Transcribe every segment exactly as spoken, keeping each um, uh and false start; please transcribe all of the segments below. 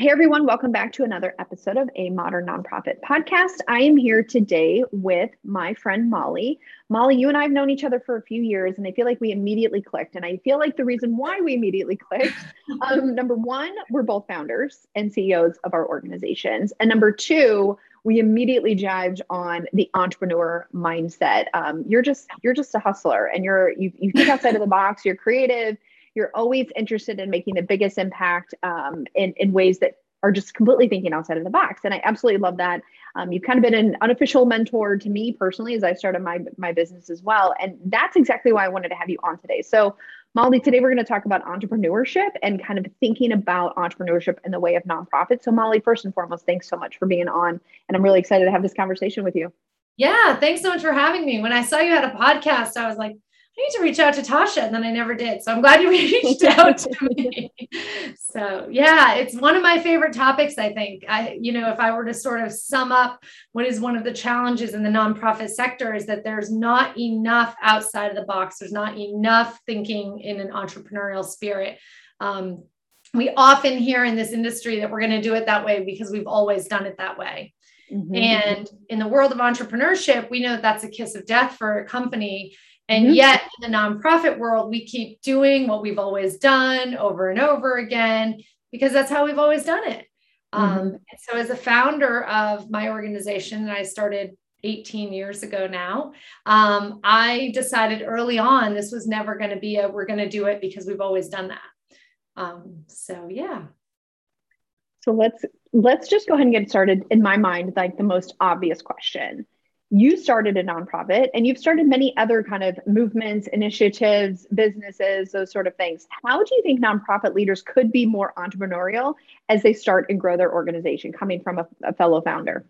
Hey everyone, welcome back to another episode of A Modern Nonprofit Podcast. I am here today with my friend Molly. Molly, you and I have known each other for a few years and I feel like we immediately clicked. And I feel like the reason why we immediately clicked, um, number one, we're both founders and C E Os of our organizations. And number two, we immediately jived on the entrepreneur mindset. Um, you're just you're just a hustler and you're you, you think outside of the box, you're creative. You're always interested in making the biggest impact um, in, in ways that are just completely thinking outside of the box. And I absolutely love that. Um, you've kind of been an unofficial mentor to me personally as I started my, my business as well. And that's exactly why I wanted to have you on today. So Molly, today we're going to talk about entrepreneurship and kind of thinking about entrepreneurship in the way of nonprofits. So Molly, first and foremost, thanks so much for being on. And I'm really excited to have this conversation with you. Yeah, thanks so much for having me. When I saw you had a podcast, I was like, I need to reach out to Tasha, and then I never did. So I'm glad you reached out to me. So yeah, it's one of my favorite topics. I think I, you know, if I were to sort of sum up what is one of the challenges in the nonprofit sector is that there's not enough outside of the box. There's not enough thinking in an entrepreneurial spirit. Um, we often hear in this industry that we're going to do it that way because we've always done it that way. Mm-hmm. And in the world of entrepreneurship, we know that that's a kiss of death for a company. And yet in the nonprofit world, we keep doing what we've always done over and over again, because that's how we've always done it. Mm-hmm. Um, and so as a founder of my organization, and I started eighteen years ago now, um, I decided early on, this was never going to be a, we're going to do it because we've always done that. Um, so, yeah. So let's, let's just go ahead and get started. In my mind, like the most obvious question. You started a nonprofit and you've started many other kind of movements, initiatives, businesses, those sort of things. How do you think nonprofit leaders could be more entrepreneurial as they start and grow their organization, coming from a, a fellow founder?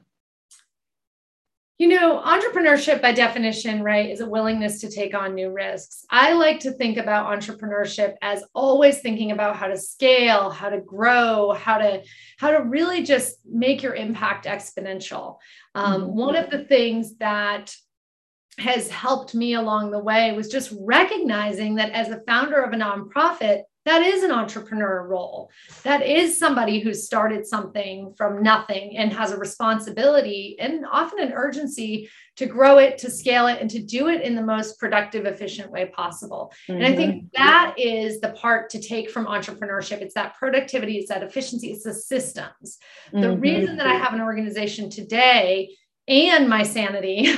You know, entrepreneurship by definition, right, is a willingness to take on new risks. I like to think about entrepreneurship as always thinking about how to scale, how to grow, how to how to really just make your impact exponential. Um, mm-hmm. One of the things that has helped me along the way was just recognizing that as a founder of a nonprofit, that is an entrepreneur role. That is somebody who started something from nothing and has a responsibility and often an urgency to grow it, to scale it, and to do it in the most productive, efficient way possible. Mm-hmm. And I think that is the part to take from entrepreneurship. It's that productivity, it's that efficiency, it's the systems. The mm-hmm. reason that I have an organization today and my sanity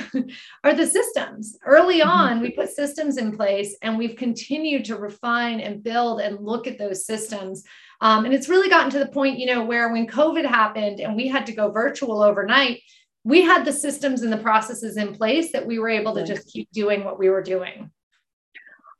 are the systems. Early on, we put systems in place and we've continued to refine and build and look at those systems. Um, and it's really gotten to the point, you know, where when COVID happened and we had to go virtual overnight, we had the systems and the processes in place that we were able to just keep doing what we were doing.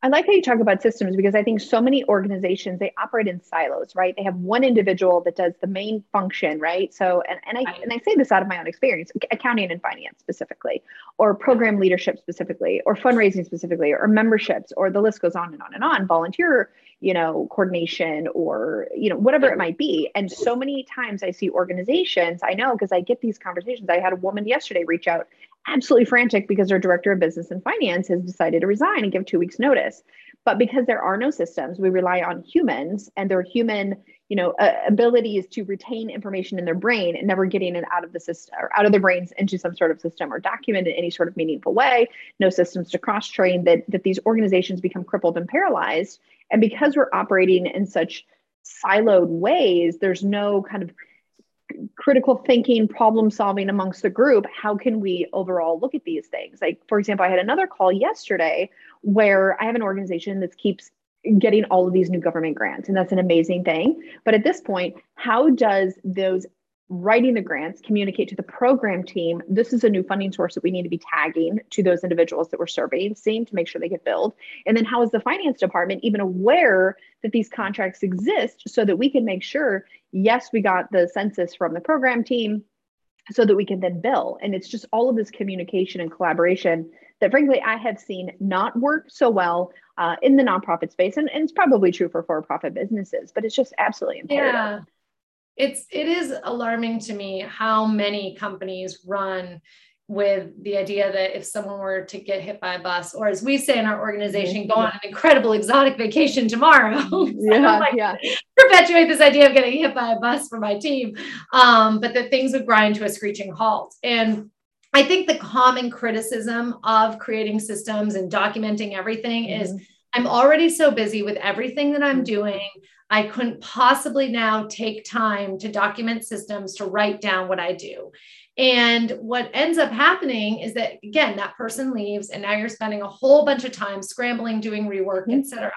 I like how you talk about systems because I think so many organizations, they operate in silos, right? They have one individual that does the main function, right? So, and, and I and I say this out of my own experience, accounting and finance specifically, or program leadership specifically, or fundraising specifically, or memberships, or the list goes on and on and on, volunteer, you know, coordination, or, you know, whatever it might be. And so many times I see organizations, I know, because I get these conversations. I had a woman yesterday reach out absolutely frantic because their director of business and finance has decided to resign and give two weeks notice. But because there are no systems, we rely on humans and their human, you know, uh, abilities to retain information in their brain and never getting it out of the system or out of their brains into some sort of system or document in any sort of meaningful way. No systems to cross-train that, that these organizations become crippled and paralyzed. And because we're operating in such siloed ways, there's no kind of critical thinking, problem solving amongst the group. How can we overall look at these things? Like, for example, I had another call yesterday where I have an organization that keeps getting all of these new government grants, and that's an amazing thing. But at this point, how does those writing the grants communicate to the program team? This is a new funding source that we need to be tagging to those individuals that we're surveying, seeing to make sure they get billed. And then how is the finance department even aware that these contracts exist so that we can make sure, yes, we got the census from the program team so that we can then bill. And it's just all of this communication and collaboration that frankly, I have seen not work so well uh, in the nonprofit space. And, and it's probably true for for-profit businesses, but it's just absolutely imperative. Yeah. It's, it is alarming to me how many companies run with the idea that if someone were to get hit by a bus, or as we say in our organization, go on an incredible exotic vacation tomorrow, yeah, like, yeah. perpetuate this idea of getting hit by a bus for my team, um, but that things would grind to a screeching halt. And I think the common criticism of creating systems and documenting everything mm-hmm. is, I'm already so busy with everything that I'm doing. I couldn't possibly now take time to document systems, to write down what I do. And what ends up happening is that, again, that person leaves and now you're spending a whole bunch of time scrambling, doing rework, mm-hmm. et cetera.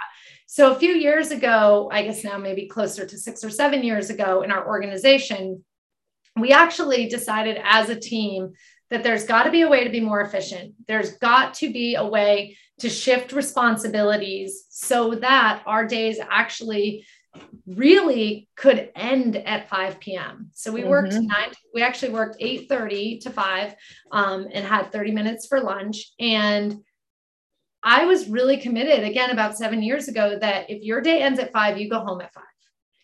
So a few years ago, I guess now maybe closer to six or seven years ago in our organization, we actually decided as a team that there's got to be a way to be more efficient. There's got to be a way to shift responsibilities so that our days actually really could end at five p.m. So we mm-hmm. worked nine, we actually worked eight thirty to five um, and had thirty minutes for lunch. And I was really committed, again, about seven years ago, that if your day ends at five, you go home at five.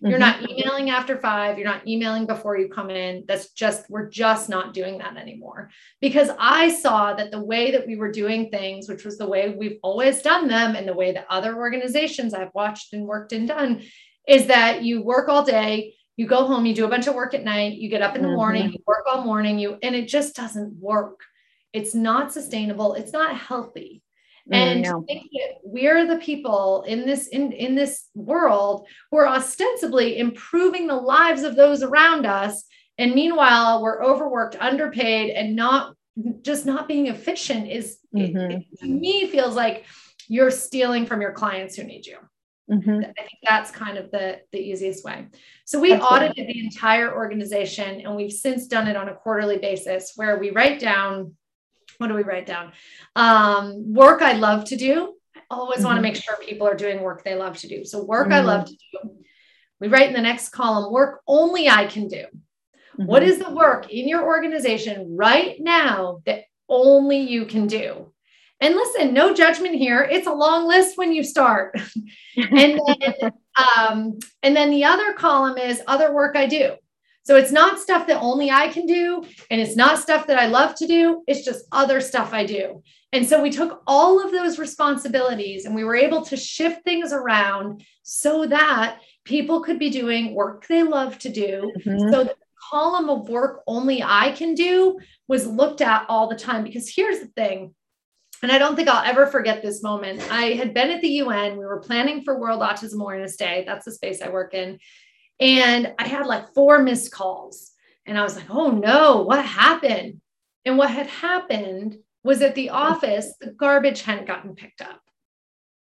You're not emailing after five. You're not emailing before you come in. That's just, we're just not doing that anymore, because I saw that the way that we were doing things, which was the way we've always done them and the way that other organizations I've watched and worked and done, is that you work all day, you go home, you do a bunch of work at night, you get up in the mm-hmm. morning, you work all morning, you, and it just doesn't work. It's not sustainable. It's not healthy. And mm, yeah. we're the people in this, in, in this world who are ostensibly improving the lives of those around us. And meanwhile, we're overworked, underpaid, and not just not being efficient is, mm-hmm. it, it, to me, feels like you're stealing from your clients who need you. Mm-hmm. I think that's kind of the, the easiest way. So we that's audited right. the entire organization, and we've since done it on a quarterly basis where we write down, what do we write down? Um, work I love to do. I always mm-hmm. want to make sure people are doing work they love to do. So work mm-hmm. I love to do. We write in the next column, work only I can do. Mm-hmm. What is the work in your organization right now that only you can do? And listen, no judgment here. It's a long list when you start. and, then, um, and then the other column is other work I do. So it's not stuff that only I can do, and it's not stuff that I love to do. It's just other stuff I do. And so we took all of those responsibilities and we were able to shift things around so that people could be doing work they love to do. Mm-hmm. So the column of work only I can do was looked at all the time, because here's the thing. And I don't think I'll ever forget this moment. I had been at the U N. We were planning for World Autism Awareness Day. That's the space I work in. And I had like four missed calls, and I was like, oh no, what happened? And what had happened was at the office, the garbage hadn't gotten picked up.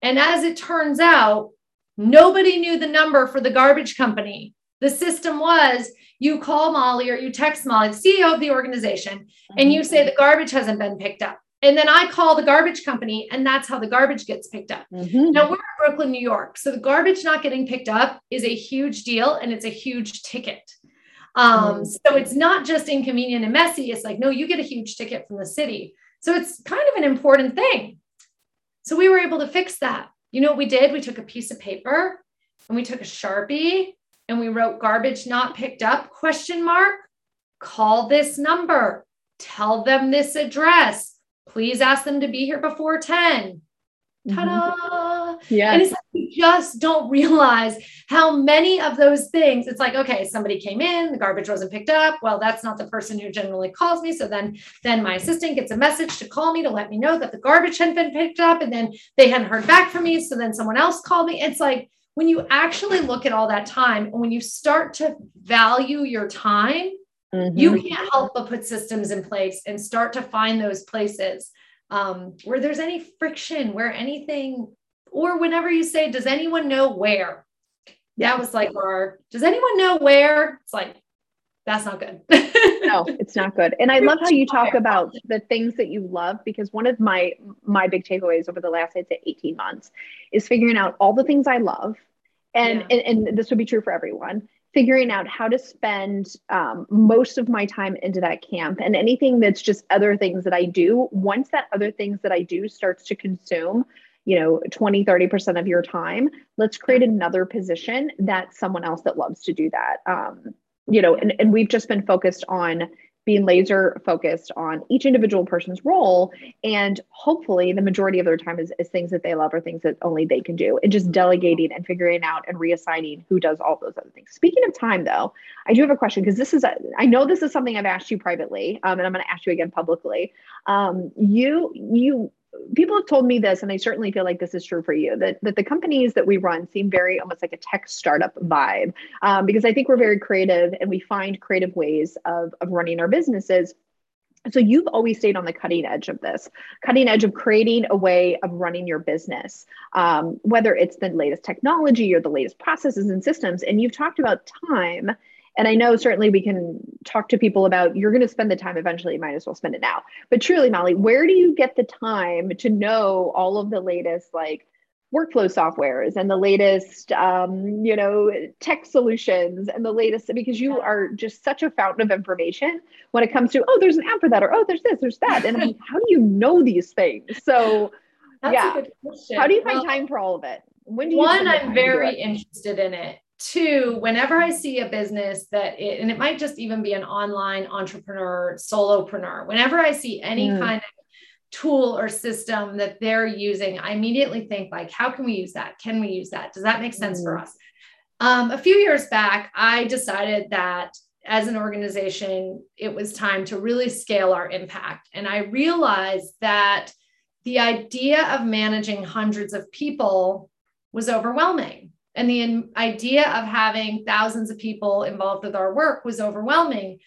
And as it turns out, nobody knew the number for the garbage company. The system was, you call Molly or you text Molly, the C E O of the organization, and you say the garbage hasn't been picked up. And then I call the garbage company, and that's how the garbage gets picked up. Mm-hmm. Now we're in Brooklyn, New York. So the garbage not getting picked up is a huge deal, and it's a huge ticket. Um, mm-hmm. So it's not just inconvenient and messy. It's like, no, you get a huge ticket from the city. So it's kind of an important thing. So we were able to fix that. You know what we did? We took a piece of paper and we took a Sharpie and we wrote garbage not picked up question mark, call this number, tell them this address. Please ask them to be here before ten. Ta-da! Yes. And it's like, you just don't realize how many of those things. It's like, okay, somebody came in, the garbage wasn't picked up. Well, that's not the person who generally calls me. So then, then my assistant gets a message to call me to let me know that the garbage hadn't been picked up. And then they hadn't heard back from me. So then someone else called me. It's like, when you actually look at all that time, and when you start to value your time, mm-hmm. you can't help but put systems in place and start to find those places um, where there's any friction, where anything, or whenever you say, does anyone know where? That was like, our, does anyone know where? It's like, that's not good. No, it's not good. And I love how you talk about the things that you love, because one of my, my big takeaways over the last, I'd say eighteen months, is figuring out all the things I love. And, yeah. and, and this would be true for everyone. Figuring out how to spend um, most of my time into that camp, and anything that's just other things that I do. Once that other things that I do starts to consume, you know, twenty, thirty percent of your time, let's create another position that's someone else that loves to do that. Um, you know, and, and we've just been focused on being laser focused on each individual person's role. And hopefully the majority of their time is, is things that they love or things that only they can do, and just delegating and figuring out and reassigning who does all those other things. Speaking of time though, I do have a question, because this is, a, I know this is something I've asked you privately, um, and I'm going to ask you again publicly. Um, you, you, people have told me this, and I certainly feel like this is true for you, that, that the companies that we run seem very almost like a tech startup vibe, um, because I think we're very creative and we find creative ways of, of running our businesses. So you've always stayed on the cutting edge of this, cutting edge of creating a way of running your business, um, whether it's the latest technology or the latest processes and systems. And you've talked about time. And I know certainly we can talk to people about, you're going to spend the time eventually, you might as well spend it now. But truly, Molly, where do you get the time to know all of the latest like workflow softwares and the latest, um, you know, tech solutions and the latest, because you are just such a fountain of information when it comes to, oh, there's an app for that, or, oh, there's this, there's that. And I mean, how do you know these things? So that's yeah, a good question. How do you find well, time for all of it? When do you one, I'm very interested in it. Two, whenever I see a business that, it, and it might just even be an online entrepreneur, solopreneur, whenever I see any mm. kind of tool or system that they're using, I immediately think like, how can we use that? Can we use that? Does that make sense mm. for us? Um, a few years back, I decided that as an organization, it was time to really scale our impact. And I realized that the idea of managing hundreds of people was overwhelming. And the idea of having thousands of people involved with our work was overwhelming.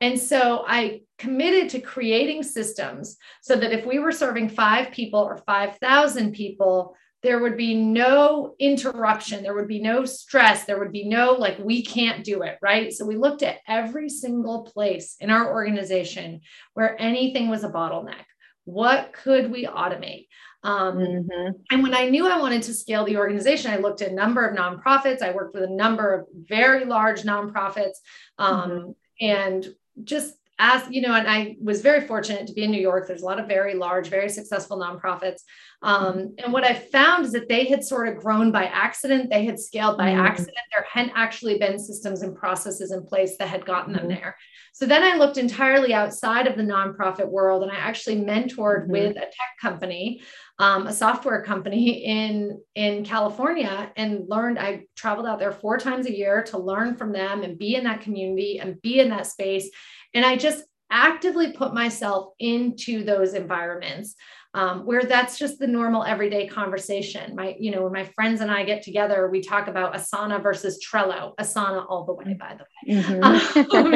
And so I committed to creating systems so that if we were serving five people or five thousand people, there would be no interruption. There would be no stress. There would be no, like, we can't do it, right? So we looked at every single place in our organization where anything was a bottleneck. What could we automate? Um, mm-hmm. And when I knew I wanted to scale the organization, I looked at a number of nonprofits. I worked with a number of very large nonprofits, um, mm-hmm. and just asked, you know, and I was very fortunate to be in New York. There's a lot of very large, very successful nonprofits. Um, mm-hmm. And what I found is that they had sort of grown by accident. They had scaled by mm-hmm. accident. There hadn't actually been systems and processes in place that had gotten mm-hmm. them there. So then I looked entirely outside of the nonprofit world, and I actually mentored mm-hmm. with a tech company, um, a software company in, in California, and learned. I traveled out there four times a year to learn from them and be in that community and be in that space. And I just actively put myself into those environments um, where that's just the normal everyday conversation. My, you know, when my friends and I get together, we talk about Asana versus Trello. Asana all the way, by the way. Mm-hmm.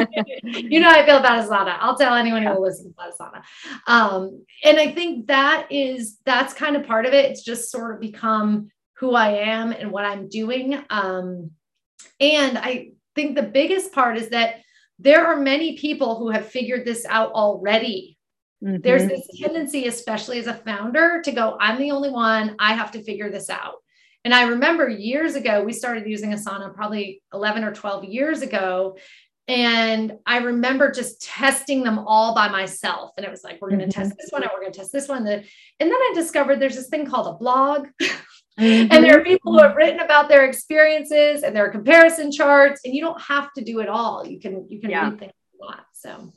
Um, you know how I feel about Asana. I'll tell anyone who will listen about Asana. Um, and I think that is, that's kind of part of it. It's just sort of become who I am and what I'm doing. Um, and I think the biggest part is that there are many people who have figured this out already. Mm-hmm. There's this tendency, especially as a founder, to go, I'm the only one, I have to figure this out. And I remember years ago, we started using Asana probably eleven or twelve years ago. And I remember just testing them all by myself. And it was like, we're going to mm-hmm. test this one, and we're going to test this one. And then I discovered there's this thing called a blog. Mm-hmm. And there are people who have written about their experiences and their comparison charts, and you don't have to do it all. You can, you can yeah. read things a lot. So,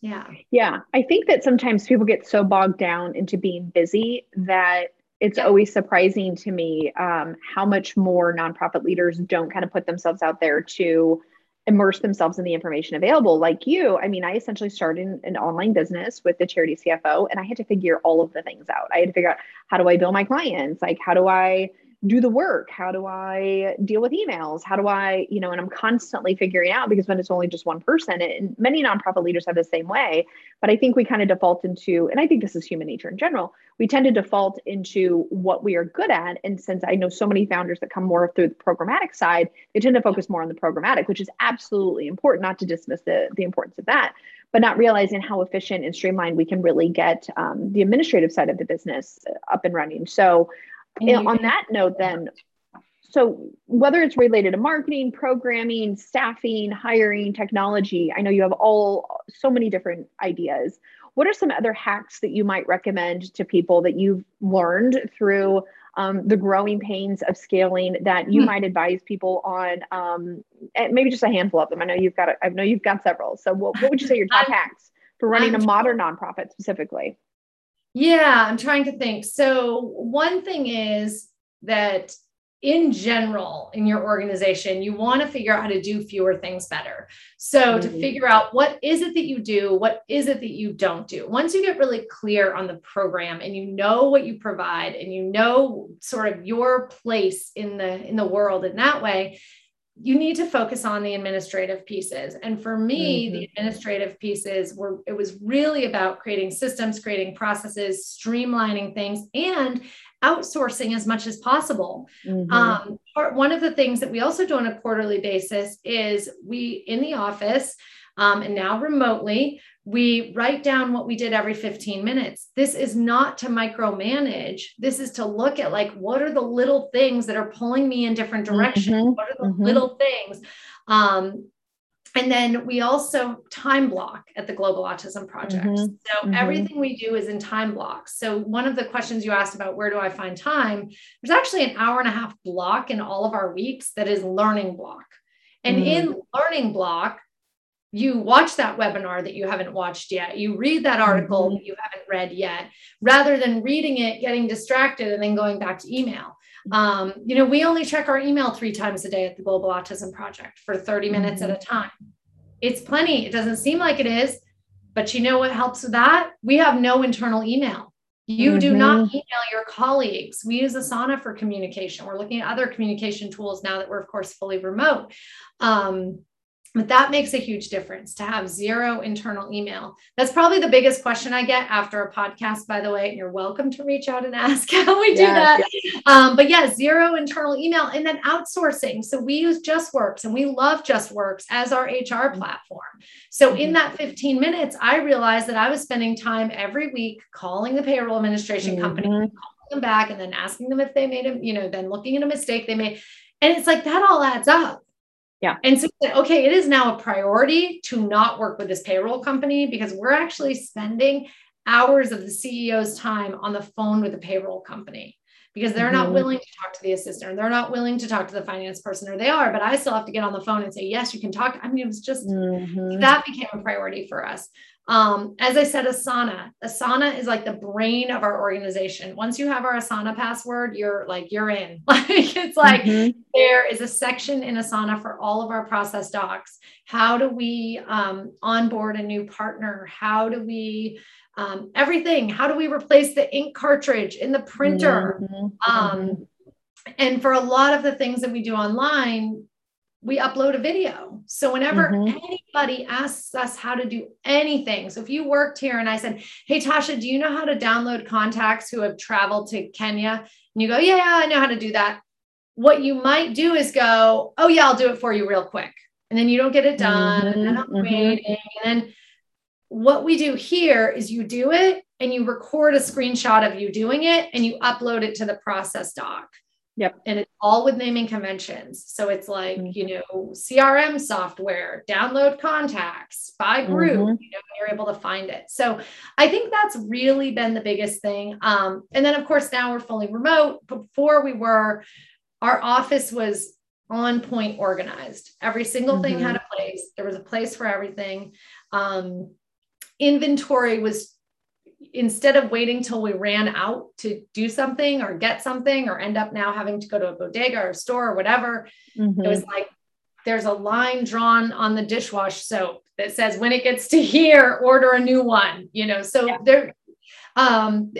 yeah. Yeah. I think that sometimes people get so bogged down into being busy that it's yeah. always surprising to me um, how much more nonprofit leaders don't kind of put themselves out there to immerse themselves in the information available. Like you, I mean, I essentially started an online business with the charity C F O, and I had to figure all of the things out. I had to figure out, how do I bill my clients? Like, how do I do the work? How do I deal with emails? How do I, you know, and I'm constantly figuring out, because when it's only just one person, and many nonprofit leaders have the same way, but I think we kind of default into, and I think this is human nature in general, we tend to default into what we are good at. And since I know so many founders that come more through the programmatic side, they tend to focus more on the programmatic, which is absolutely important, not to dismiss the, the importance of that, but not realizing how efficient and streamlined we can really get um, the administrative side of the business up and running. So And on that note, then, so whether it's related to marketing, programming, staffing, hiring, technology, I know you have all so many different ideas. What are some other hacks that you might recommend to people that you've learned through um, the growing pains of scaling that you hmm. might advise people on, um, and maybe just a handful of them. I know you've got, a, I know you've got several. So what, what would you say your top I, hacks for running I'm, a modern nonprofit specifically? Yeah, I'm trying to think. So one thing is that in general, in your organization, you want to figure out how to do fewer things better. So mm-hmm. to figure out what is it that you do, what is it that you don't do. Once you get really clear on the program and you know what you provide and you know sort of your place in the in the world in that way, you need to focus on the administrative pieces. And for me, mm-hmm. the administrative pieces were, it was really about creating systems, creating processes, streamlining things, and outsourcing as much as possible. Mm-hmm. Um, part, one of the things that we also do on a quarterly basis is we, in the office, um, and now remotely, we write down what we did every fifteen minutes. This is not to micromanage. This is to look at like, what are the little things that are pulling me in different directions? Mm-hmm. What are the mm-hmm. little things? Um, and then we also time block at the Global Autism Project. Mm-hmm. So mm-hmm. everything we do is in time blocks. So one of the questions you asked about, where do I find time? There's actually an hour and a half block in all of our weeks that is learning block. And mm-hmm. in learning block, you watch that webinar that you haven't watched yet. You read that article mm-hmm. that you haven't read yet, rather than reading it, getting distracted, and then going back to email. Um, you know, we only check our email three times a day at the Global Autism Project for thirty minutes mm-hmm. at a time. It's plenty. It doesn't seem like it is, but you know what helps with that? We have no internal email. You mm-hmm. do not email your colleagues. We use Asana for communication. We're looking at other communication tools now that we're, of course, fully remote. Um, But that makes a huge difference to have zero internal email. That's probably the biggest question I get after a podcast, by the way, and you're welcome to reach out and ask how we do yes, that. Yes. Um, but yeah, zero internal email, and then outsourcing. So we use JustWorks, and we love JustWorks as our H R platform. So mm-hmm. in that fifteen minutes, I realized that I was spending time every week calling the payroll administration mm-hmm. company, calling them back, and then asking them if they made a, you know, then looking at a mistake they made. And it's like, that all adds up. Yeah. And so, okay, it is now a priority to not work with this payroll company, because we're actually spending hours of the C E O's time on the phone with the payroll company, because they're mm-hmm. not willing to talk to the assistant, or they're not willing to talk to the finance person, or they are, but I still have to get on the phone and say, yes, you can talk. I mean, it was just, mm-hmm. that became a priority for us. Um, as I said, Asana, Asana is like the brain of our organization. Once you have our Asana password, you're like, you're in. Like, it's like, mm-hmm. there is a section in Asana for all of our process docs. How do we, um, onboard a new partner? How do we, um, everything, how do we replace the ink cartridge in the printer? Mm-hmm. Um, and for a lot of the things that we do online, we upload a video. So whenever mm-hmm. anybody asks us how to do anything, so if you worked here and I said, hey, Tasha, do you know how to download contacts who have traveled to Kenya? And you go, yeah, I know how to do that. What you might do is go, oh yeah, I'll do it for you real quick. And then you don't get it done. Mm-hmm. And then I'm mm-hmm. waiting. And then what we do here is you do it and you record a screenshot of you doing it and you upload it to the process doc. Yep. And it's all with naming conventions. So it's like, mm-hmm. you know, C R M software, download contacts by group, mm-hmm. you know, you're able to find it. So I think that's really been the biggest thing. Um, and then of course, now we're fully remote. Before we were, our office was on point organized. Every single mm-hmm. thing had a place. There was a place for everything. Um, inventory was, instead of waiting till we ran out to do something or get something or end up now having to go to a bodega or a store or whatever, mm-hmm. it was like, there's a line drawn on the dishwash soap that says, when it gets to here, order a new one, you know? So yeah. there, um,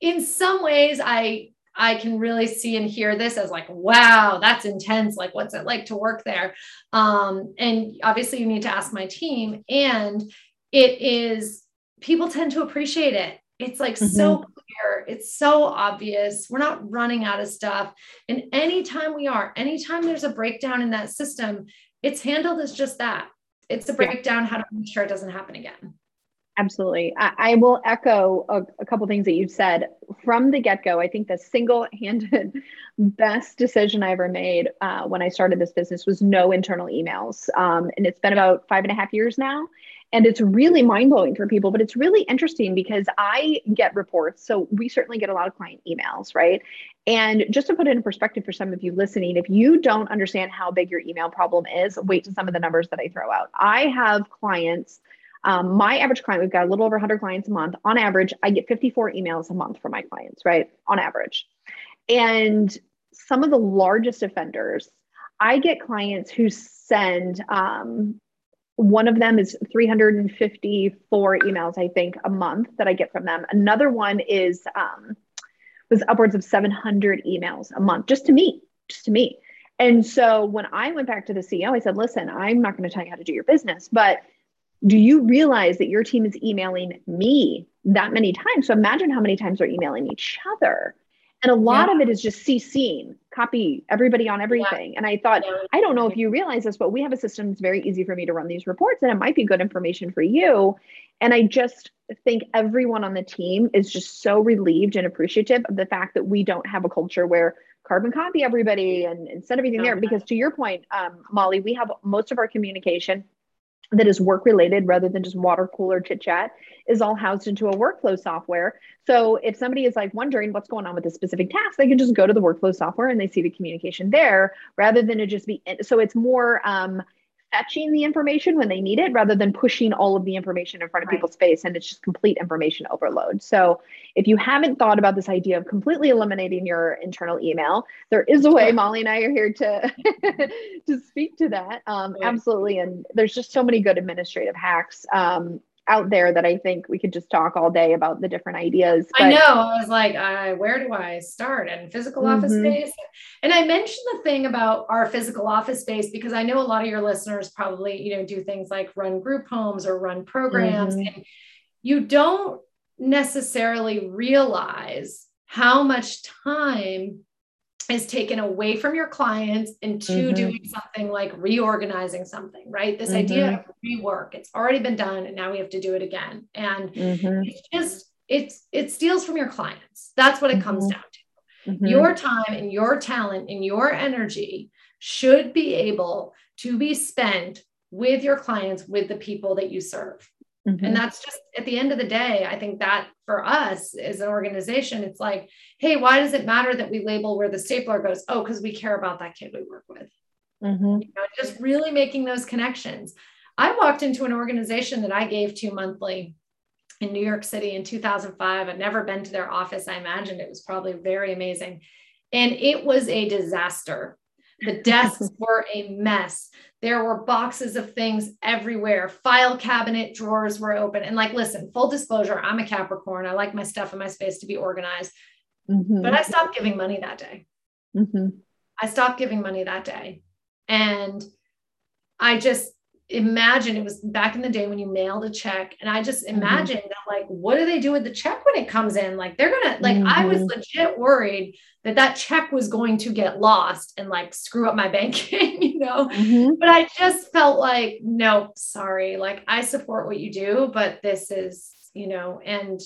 in some ways I, I can really see and hear this as like, wow, that's intense. Like, what's it like to work there? Um, and obviously you need to ask my team, and it is, people tend to appreciate it. It's like mm-hmm. so clear. It's so obvious. We're not running out of stuff. And anytime we are, anytime there's a breakdown in that system, it's handled as just that. It's a breakdown, how to make sure it doesn't happen again. Absolutely. I, I will echo a, a couple things that you've said from the get-go. I think the single-handed best decision I ever made uh, when I started this business was no internal emails. Um, and it's been about five and a half years now. And it's really mind-blowing for people, but it's really interesting because I get reports. So we certainly get a lot of client emails, right? And just to put it in perspective for some of you listening, if you don't understand how big your email problem is, wait to some of the numbers that I throw out. I have clients, um, my average client, we've got a little over one hundred clients a month. On average, I get fifty-four emails a month from my clients, right? On average. And some of the largest offenders, I get clients who send, um, one of them is three hundred fifty-four emails, I think, a month that I get from them. Another one is um, was upwards of seven hundred emails a month, just to me, just to me. And so when I went back to the C E O, I said, listen, I'm not going to tell you how to do your business, but do you realize that your team is emailing me that many times? So imagine how many times they're emailing each other. And a lot yeah. of it is just CCing, copy everybody on everything. Yeah. And I thought, yeah. I don't know if you realize this, but we have a system that's very easy for me to run these reports, and it might be good information for you. And I just think everyone on the team is just so relieved and appreciative of the fact that we don't have a culture where carbon copy everybody and, and send everything okay. there. Because to your point, um, Molly, we have most of our communication that is work related rather than just water cooler chit chat is all housed into a workflow software. So if somebody is like wondering what's going on with this specific task, they can just go to the workflow software and they see the communication there rather than it just be, so it's more um, fetching the information when they need it rather than pushing all of the information in front of right. people's face. And it's just complete information overload. So if you haven't thought about this idea of completely eliminating your internal email, there is a way. Molly and I are here to, to speak to that. Um, yeah. Absolutely. And there's just so many good administrative hacks um, out there that I think we could just talk all day about the different ideas. But I know. I was like, uh, where do I start? And physical mm-hmm. office space. And I mentioned the thing about our physical office space, because I know a lot of your listeners probably, you know, do things like run group homes or run programs. Mm-hmm. And you don't necessarily realize how much time is taken away from your clients into mm-hmm. doing something like reorganizing something, right? This mm-hmm. idea of rework, it's already been done and now we have to do it again. And mm-hmm. it's just, it's, it steals from your clients. That's what it mm-hmm. comes down to. Mm-hmm. Your time and your talent and your energy should be able to be spent with your clients, with the people that you serve. Mm-hmm. And that's just at the end of the day, I think that for us as an organization, it's like, hey, why does it matter that we label where the stapler goes? Oh, because we care about that kid we work with. Mm-hmm. You know, just really making those connections. I walked into an organization that I gave to monthly in New York City in two thousand five. I'd never been to their office. I imagined it was probably very amazing. And it was a disaster. The desks were a mess. There were boxes of things everywhere. File cabinet drawers were open. And like, listen, full disclosure, I'm a Capricorn. I like my stuff and my space to be organized, mm-hmm. but I stopped giving money that day. Mm-hmm. I stopped giving money that day. And I just imagined, it was back in the day when you mailed a check. And I just imagined mm-hmm. that like, what do they do with the check when it comes in? Like they're going to, like, mm-hmm. I was legit worried that that check was going to get lost and like screw up my banking, you know, mm-hmm. but I just felt like, no, sorry. Like I support what you do, but this is, you know, and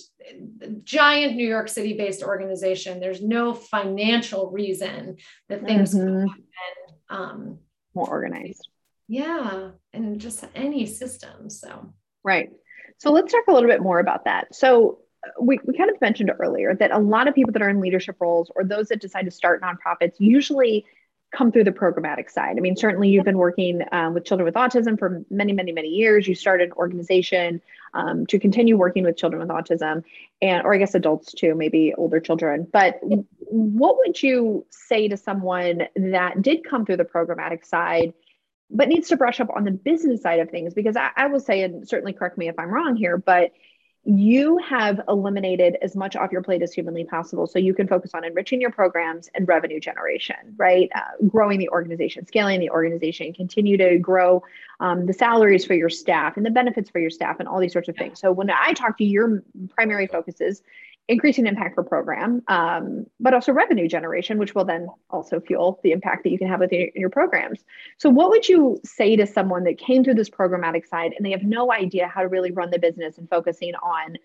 giant New York City based organization, there's no financial reason that things mm-hmm. could have been um, more organized. Yeah. And just any system. So, right. So let's talk a little bit more about that. So we, we kind of mentioned earlier that a lot of people that are in leadership roles or those that decide to start nonprofits usually come through the programmatic side. I mean, certainly you've been working um, with children with autism for many, many, many years. You started an organization um, to continue working with children with autism and, or I guess adults too, maybe older children. But what would you say to someone that did come through the programmatic side but needs to brush up on the business side of things? Because I, I will say, and certainly correct me if I'm wrong here, but you have eliminated as much off your plate as humanly possible. So you can focus on enriching your programs and revenue generation, right? Uh, growing the organization, scaling the organization, continue to grow um, the salaries for your staff and the benefits for your staff and all these sorts of things. So when I talk to your primary focuses, increasing impact for program, um, but also revenue generation, which will then also fuel the impact that you can have with your, your programs. So what would you say to someone that came through this programmatic side and they have no idea how to really run the business and focusing on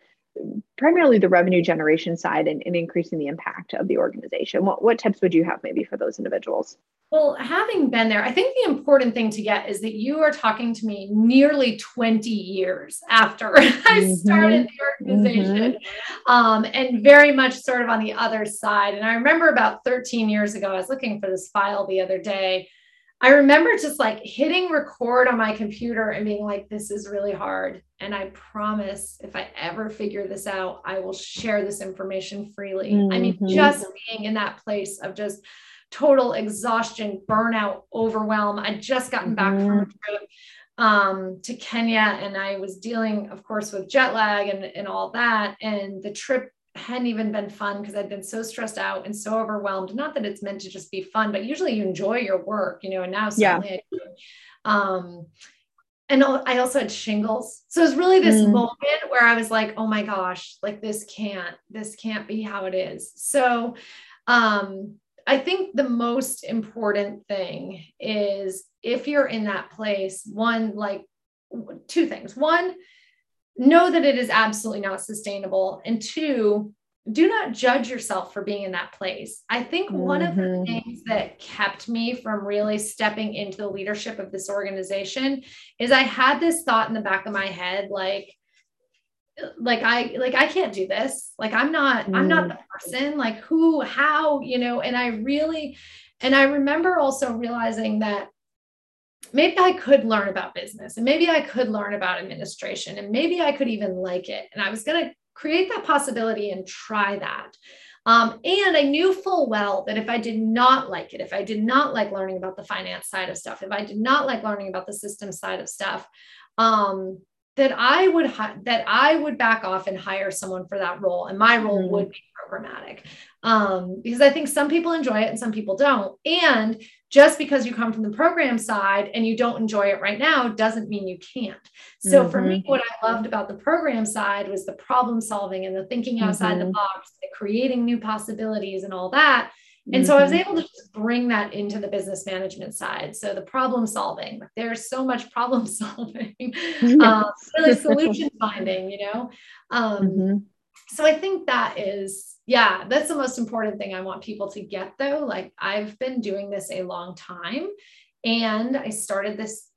primarily the revenue generation side and, and increasing the impact of the organization? What, what tips would you have maybe for those individuals? Well, having been there, I think the important thing to get is that you are talking to me nearly twenty years after mm-hmm. I started the organization, mm-hmm. um, and very much sort of on the other side. And I remember about thirteen years ago, I was looking for this file the other day. I remember just like hitting record on my computer and being like, this is really hard. And I promise if I ever figure this out, I will share this information freely. Mm-hmm. I mean, just being in that place of just total exhaustion, burnout, overwhelm. I'd just gotten back mm-hmm. from a trip um, to Kenya, and I was dealing, of course, with jet lag and, and all that. And the trip hadn't even been fun because I'd been so stressed out and so overwhelmed. Not that it's meant to just be fun, but usually you enjoy your work, you know, and now suddenly yeah. I um, and I also had shingles. So it was really this mm. moment where I was like, oh my gosh, like this can't, this can't be how it is. So um, I think the most important thing is if you're in that place, one, like two things. One, know that it is absolutely not sustainable. And two, do not judge yourself for being in that place. I think mm-hmm. one of the things that kept me from really stepping into the leadership of this organization is I had this thought in the back of my head, like, like I, like, I can't do this. Like, I'm not, mm. I'm not the person, like who, how, you know, and I really, and I remember also realizing that maybe I could learn about business, and maybe I could learn about administration, and maybe I could even like it. And I was going to create that possibility and try that. Um, and I knew full well that if I did not like it, if I did not like learning about the finance side of stuff, if I did not like learning about the system side of stuff, um, that I would, hi- that I would back off and hire someone for that role. And my role mm-hmm. would be programmatic. Um, because I think some people enjoy it and some people don't. And just because you come from the program side and you don't enjoy it right now doesn't mean you can't. So mm-hmm. for me, what I loved about the program side was the problem solving and the thinking outside mm-hmm. the box, the creating new possibilities and all that. And mm-hmm. so I was able to just bring that into the business management side. So the problem solving, there's so much problem solving, yes. um, really solution finding, you know? Um, mm-hmm. So I think that is, yeah, that's the most important thing I want people to get though. Like I've been doing this a long time, and I started this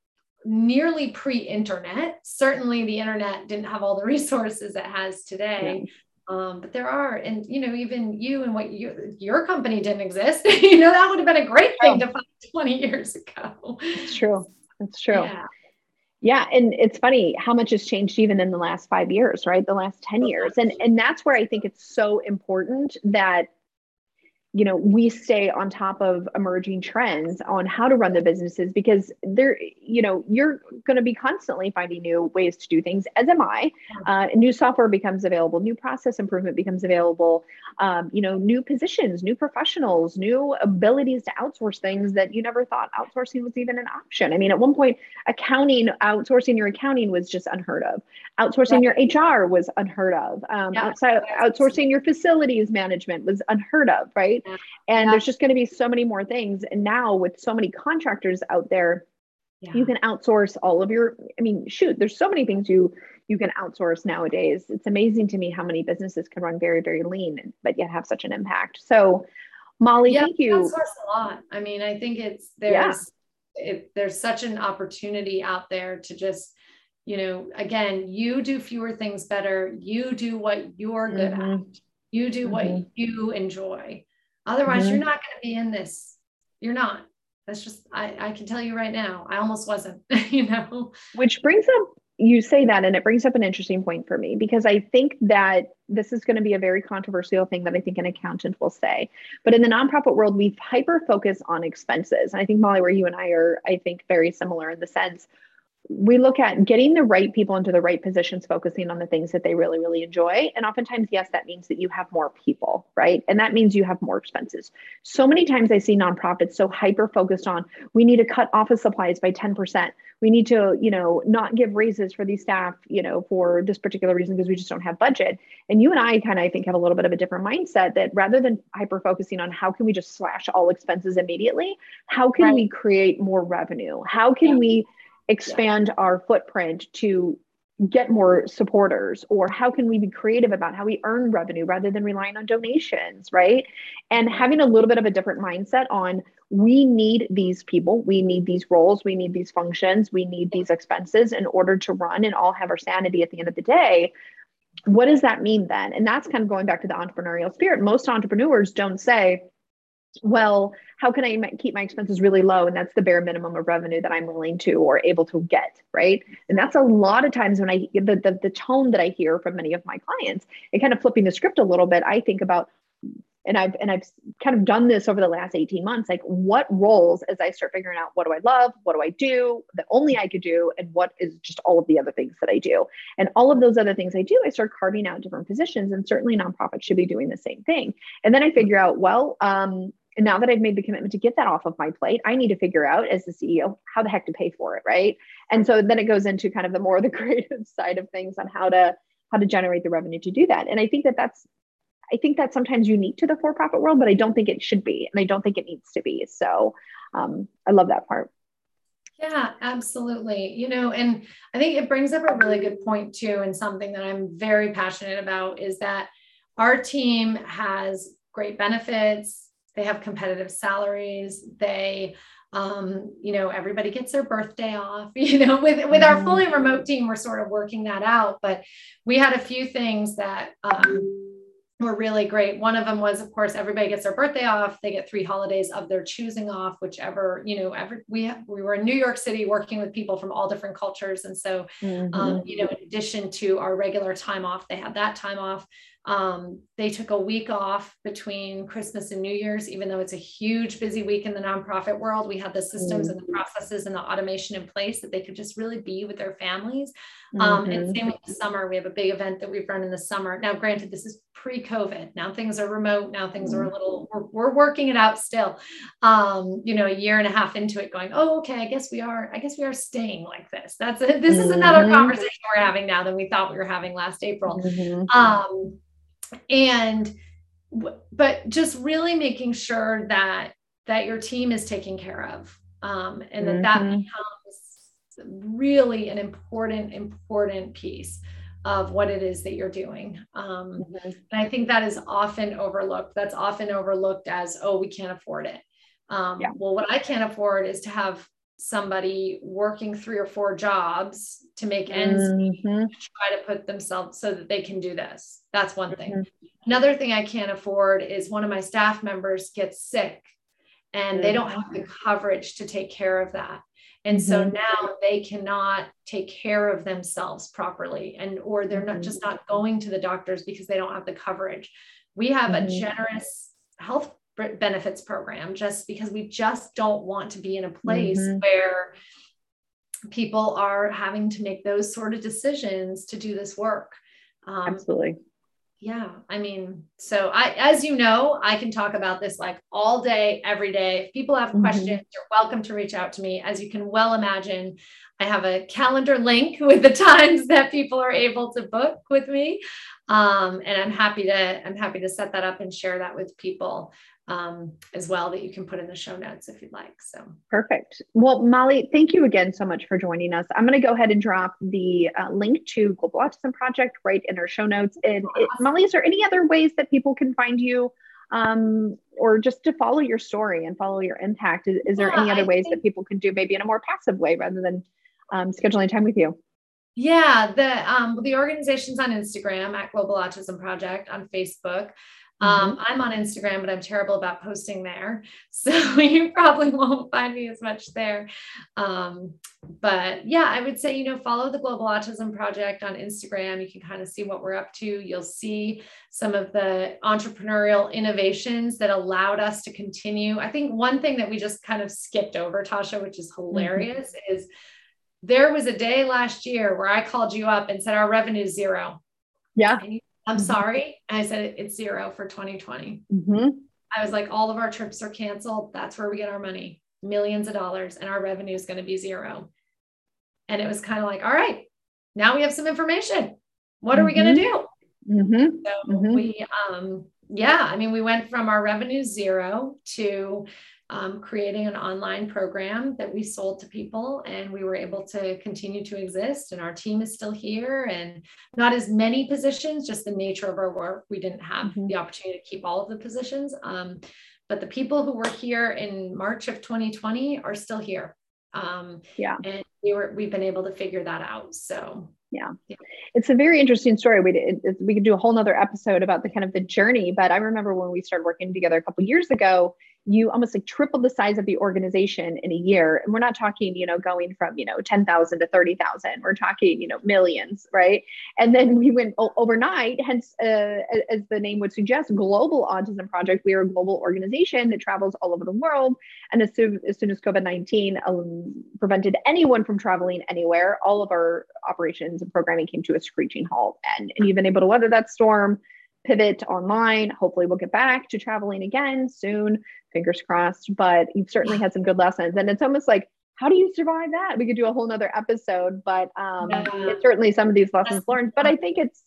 nearly pre-internet. Certainly the internet didn't have all the resources it has today. Yeah. Um, but there are, and, you know, even you and what you, your company didn't exist, you know, that would have been a great thing to find twenty years ago. It's true. It's true. Yeah. yeah. And it's funny how much has changed even in the last five years, right? The last ten years. And, and that's where I think it's so important that, you know, we stay on top of emerging trends on how to run the businesses, because they're, you know, you're going to be constantly finding new ways to do things, as am I. Uh, new software becomes available, new process improvement becomes available, um, you know, new positions, new professionals, new abilities to outsource things that you never thought outsourcing was even an option. I mean, at one point, accounting, outsourcing your accounting was just unheard of. Outsourcing right. your H R was unheard of. Um, yeah. outside, outsourcing your facilities management was unheard of, right? Yeah. And yeah. there's just going to be so many more things. And now with so many contractors out there, yeah. you can outsource all of your, I mean, shoot, there's so many things you, you can outsource nowadays. It's amazing to me how many businesses can run very, very lean, but yet have such an impact. So Molly, yeah, thank you. Outsource a lot. I mean, I think it's, there's, yeah. it, there's such an opportunity out there to just, you know, again, you do fewer things better. You do what you're good mm-hmm. at. You do mm-hmm. what you enjoy. Otherwise, mm-hmm. you're not going to be in this. You're not. That's just, I, I can tell you right now, I almost wasn't, you know. Which brings up, you say that, and it brings up an interesting point for me, because I think that this is going to be a very controversial thing that I think an accountant will say. But in the nonprofit world, we hyper-focus on expenses. And I think, Molly, where you and I are, I think, very similar in the sense, we look at getting the right people into the right positions, focusing on the things that they really, really enjoy. And oftentimes, yes, that means that you have more people, right? And that means you have more expenses. So many times I see nonprofits so hyper-focused on, we need to cut office supplies by ten percent. We need to, you know, not give raises for these staff, you know, for this particular reason, because we just don't have budget. And you and I kind of, I think, have a little bit of a different mindset that rather than hyper-focusing on how can we just slash all expenses immediately, how can right. we create more revenue? How can yeah. we expand yeah. our footprint to get more supporters, or how can we be creative about how we earn revenue rather than relying on donations, right? And having a little bit of a different mindset on, we need these people, we need these roles, we need these functions, we need these expenses in order to run and all have our sanity at the end of the day. What does that mean then? And that's kind of going back to the entrepreneurial spirit. Most entrepreneurs don't say, well, how can I keep my expenses really low? And that's the bare minimum of revenue that I'm willing to or able to get, right? And that's a lot of times when I, the, the, the tone that I hear from many of my clients, and kind of flipping the script a little bit, I think about, and I've, and I've kind of done this over the last eighteen months, like what roles, as I start figuring out, what do I love? What do I do that only I could do? And what is just all of the other things that I do? And all of those other things I do, I start carving out different positions, and certainly nonprofits should be doing the same thing. And then I figure out, well, um, and now that I've made the commitment to get that off of my plate, I need to figure out as the C E O, how the heck to pay for it, right? And so then it goes into kind of the more the creative side of things on how to, how to generate the revenue to do that. And I think that that's, I think that's sometimes unique to the for-profit world, but I don't think it should be, and I don't think it needs to be. So um, I love that part. Yeah, absolutely. You know, and I think it brings up a really good point too, and something that I'm very passionate about is that our team has great benefits. They have competitive salaries. They, um, you know, everybody gets their birthday off, you know, with, with our fully remote team, we're sort of working that out, but we had a few things that, um, were really great. One of them was, of course, everybody gets their birthday off. They get three holidays of their choosing off, whichever, you know, every, we have, we were in New York City working with people from all different cultures. And so, mm-hmm. um, you know, in addition to our regular time off, they had that time off. Um, they took a week off between Christmas and New Year's, even though it's a huge busy week in the nonprofit world. We had the systems mm-hmm. and the processes and the automation in place that they could just really be with their families. Um, mm-hmm. And same with the summer, we have a big event that we've run in the summer. Now, granted, this is pre-COVID. Now things are remote. Now things mm-hmm. are a little, we're, we're working it out still, um, you know, a year and a half into it going, oh, okay, I guess we are, I guess we are staying like this. That's, a, this mm-hmm. is another conversation we're having now than we thought we were having last April. Mm-hmm. Um, And, but just really making sure that, that your team is taken care of. Um, and that mm-hmm. that becomes really an important, important piece of what it is that you're doing. Um, mm-hmm. And I think that is often overlooked. That's often overlooked as, oh, we can't afford it. Um, yeah. Well, what I can't afford is to have somebody working three or four jobs to make ends mm-hmm. meet, to try to put themselves so that they can do this. That's one thing. Mm-hmm. Another thing I can't afford is one of my staff members gets sick and mm-hmm. they don't have the coverage to take care of that. And mm-hmm. so now they cannot take care of themselves properly, and, or they're not mm-hmm. just not going to the doctors because they don't have the coverage. We have mm-hmm. a generous health benefits program just because we just don't want to be in a place mm-hmm. where people are having to make those sort of decisions to do this work. Um, Absolutely. Yeah. I mean, so I, as you know, I can talk about this like all day, every day. If people have mm-hmm. questions, you're welcome to reach out to me. As you can well imagine, I have a calendar link with the times that people are able to book with me. Um, and I'm happy to, I'm happy to set that up and share that with people. Um, as well, that you can put in the show notes if you'd like. So perfect. Well, Molly, thank you again so much for joining us. I'm going to go ahead and drop the uh, link to Global Autism Project right in our show notes. And it, Molly, is there any other ways that people can find you, um, or just to follow your story and follow your impact? Is, is there yeah, any other I ways think... that people can do, maybe in a more passive way rather than um, scheduling time with you? Yeah, the um, the organization's on Instagram at Global Autism Project, on Facebook. Um, I'm on Instagram, but I'm terrible about posting there. So you probably won't find me as much there. Um, but yeah, I would say, you know, follow the Global Autism Project on Instagram. You can kind of see what we're up to. You'll see some of the entrepreneurial innovations that allowed us to continue. I think one thing that we just kind of skipped over, Tasha, which is hilarious, mm-hmm. is there was a day last year where I called you up and said, our revenue is zero. Yeah. And you I'm sorry. I said, it's zero for twenty twenty. Mm-hmm. I was like, all of our trips are canceled. That's where we get our money, millions of dollars. And our revenue is going to be zero. And it was kind of like, all right, now we have some information. What mm-hmm. are we going to do? Mm-hmm. So mm-hmm. we, um, yeah, I mean, we went from our revenue zero to um, creating an online program that we sold to people, and we were able to continue to exist. And our team is still here, and not as many positions, just the nature of our work. We didn't have mm-hmm. the opportunity to keep all of the positions. Um, but the people who were here in March of twenty twenty are still here. Um, yeah. And we were, we've been able to figure that out. So yeah, yeah. It's a very interesting story. We did, it, we could do a whole nother episode about the kind of the journey, but I remember when we started working together a couple of years ago, you almost like tripled the size of the organization in a year. And we're not talking, you know, going from, you know, ten thousand to thirty thousand, we're talking, you know, millions, right? And then we went o- overnight, hence, uh, as the name would suggest, Global Autism Project. We are a global organization that travels all over the world. And as soon as, soon as COVID nineteen um, prevented anyone from traveling anywhere, all of our operations and programming came to a screeching halt. And, and you've been able to weather that storm, pivot online. Hopefully we'll get back to traveling again soon, fingers crossed, but you've certainly had some good lessons. And it's almost like, how do you survive that? We could do a whole nother episode, but um, yeah. it's certainly some of these lessons learned, but I think it's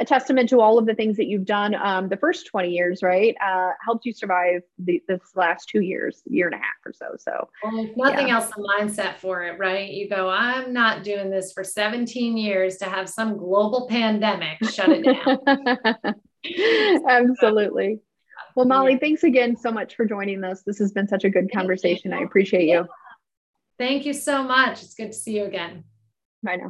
a testament to all of the things that you've done um, the first twenty years, right? Uh, helped you survive the, this last two years, year and a half or so. So well, if nothing yeah. else, the mindset for it, right? You go, I'm not doing this for seventeen years to have some global pandemic shut it down. Absolutely. Well, Molly, thanks again so much for joining us. This has been such a good conversation. I appreciate you. Thank you so much. It's good to see you again. Bye now.